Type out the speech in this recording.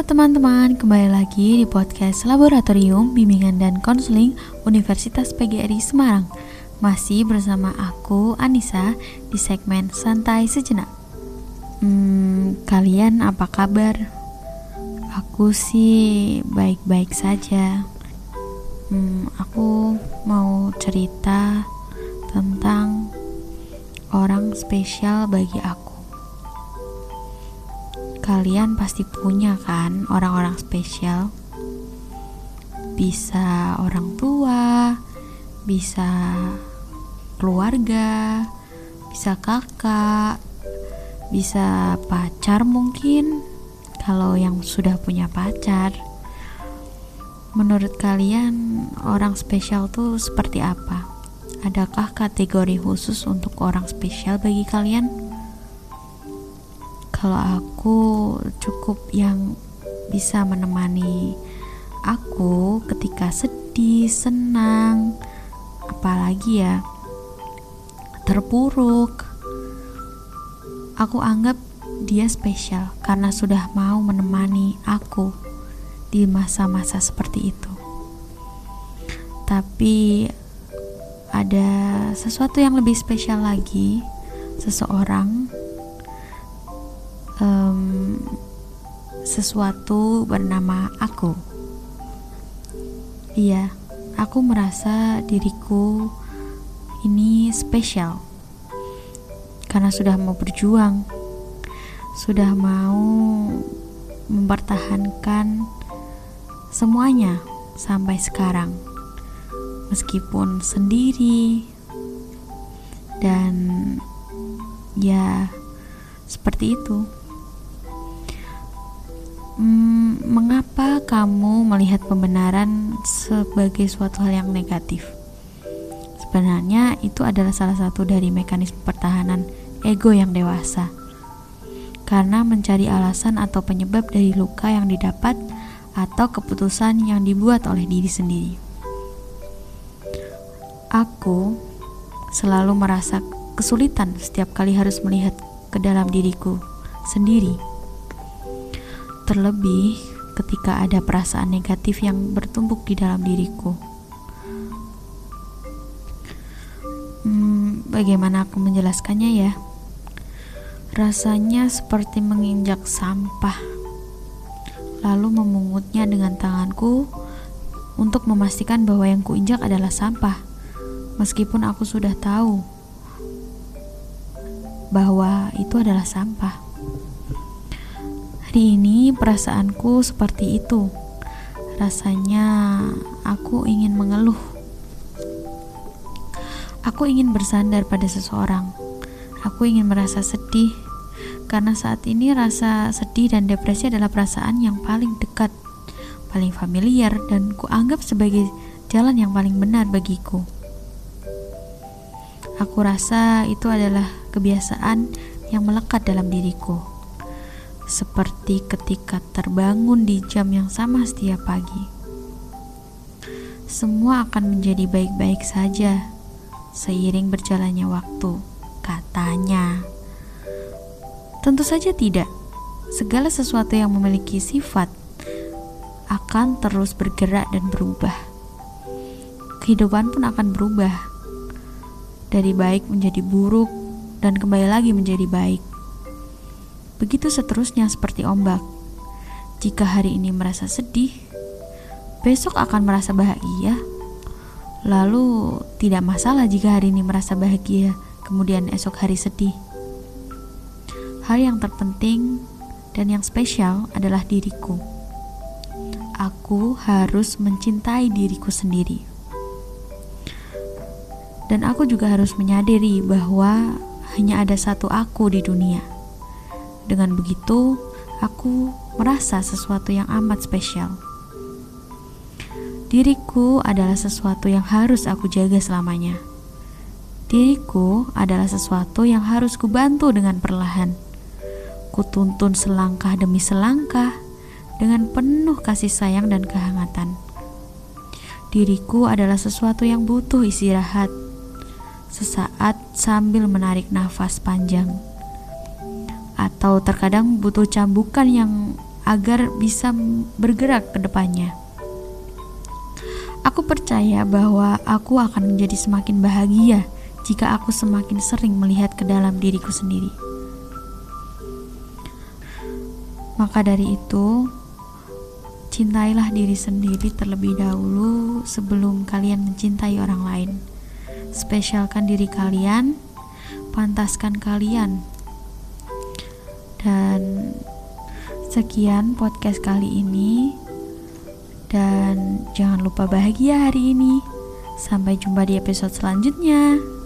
Halo teman-teman, kembali lagi di podcast Laboratorium Bimbingan dan Konseling Universitas PGRI Semarang. Masih bersama aku, Anissa, di segmen Santai Sejenak. Kalian apa kabar? Aku sih baik-baik saja. Aku mau cerita tentang orang spesial bagi aku. Kalian pasti punya kan orang-orang spesial. Bisa orang tua, bisa keluarga, bisa kakak, bisa pacar mungkin. Kalau yang sudah punya pacar, menurut kalian orang spesial tuh seperti apa? Adakah kategori khusus untuk orang spesial bagi kalian? Kalau aku cukup yang bisa menemani aku ketika sedih, senang, apalagi ya terpuruk. Aku anggap dia spesial karena sudah mau menemani aku di masa-masa seperti itu. Tapi ada sesuatu yang lebih spesial lagi, seseorang, sesuatu bernama aku. Iya, aku merasa diriku ini spesial karena sudah mau berjuang, sudah mau mempertahankan semuanya sampai sekarang, meskipun sendiri. Dan ya seperti itu. Mengapa kamu melihat pembenaran sebagai suatu hal yang negatif? Sebenarnya itu adalah salah satu dari mekanisme pertahanan ego yang dewasa, karena mencari alasan atau penyebab dari luka yang didapat atau keputusan yang dibuat oleh diri sendiri. Aku selalu merasa kesulitan setiap kali harus melihat ke dalam diriku sendiri, terlebih ketika ada perasaan negatif yang bertumpuk di dalam diriku. Bagaimana aku menjelaskannya ya? Rasanya seperti menginjak sampah, lalu memungutnya dengan tanganku untuk memastikan bahwa yang kuinjak adalah sampah, meskipun aku sudah tahu bahwa itu adalah sampah. Hari ini perasaanku seperti itu. Rasanya aku ingin mengeluh. Aku ingin bersandar pada seseorang. Aku ingin merasa sedih, karena saat ini rasa sedih dan depresi adalah perasaan yang paling dekat, paling familiar, dan kuanggap sebagai jalan yang paling benar bagiku. Aku rasa itu adalah kebiasaan yang melekat dalam diriku, seperti ketika terbangun di jam yang sama setiap pagi. Semua akan menjadi baik-baik saja seiring berjalannya waktu, katanya. Tentu saja tidak. Segala sesuatu yang memiliki sifat akan terus bergerak dan berubah. Kehidupan pun akan berubah, dari baik menjadi buruk dan kembali lagi menjadi baik. Begitu seterusnya seperti ombak. Jika hari ini merasa sedih, besok akan merasa bahagia. Lalu tidak masalah jika hari ini merasa bahagia, kemudian esok hari sedih. Hal yang terpenting dan yang spesial adalah diriku. Aku harus mencintai diriku sendiri. Dan aku juga harus menyadari bahwa hanya ada satu aku di dunia. Dengan begitu, aku merasa sesuatu yang amat spesial. Diriku adalah sesuatu yang harus aku jaga selamanya. Diriku adalah sesuatu yang harus kubantu dengan perlahan. Kutuntun selangkah demi selangkah dengan penuh kasih sayang dan kehangatan. Diriku adalah sesuatu yang butuh istirahat sesaat sambil menarik nafas panjang, atau terkadang butuh cambukan yang agar bisa bergerak ke depannya. Aku percaya bahwa aku akan menjadi semakin bahagia jika aku semakin sering melihat ke dalam diriku sendiri. Maka dari itu, cintailah diri sendiri terlebih dahulu sebelum kalian mencintai orang lain. Spesialkan diri kalian, pantaskan kalian. Dan sekian podcast kali ini. Dan jangan lupa bahagia hari ini. Sampai jumpa di episode selanjutnya.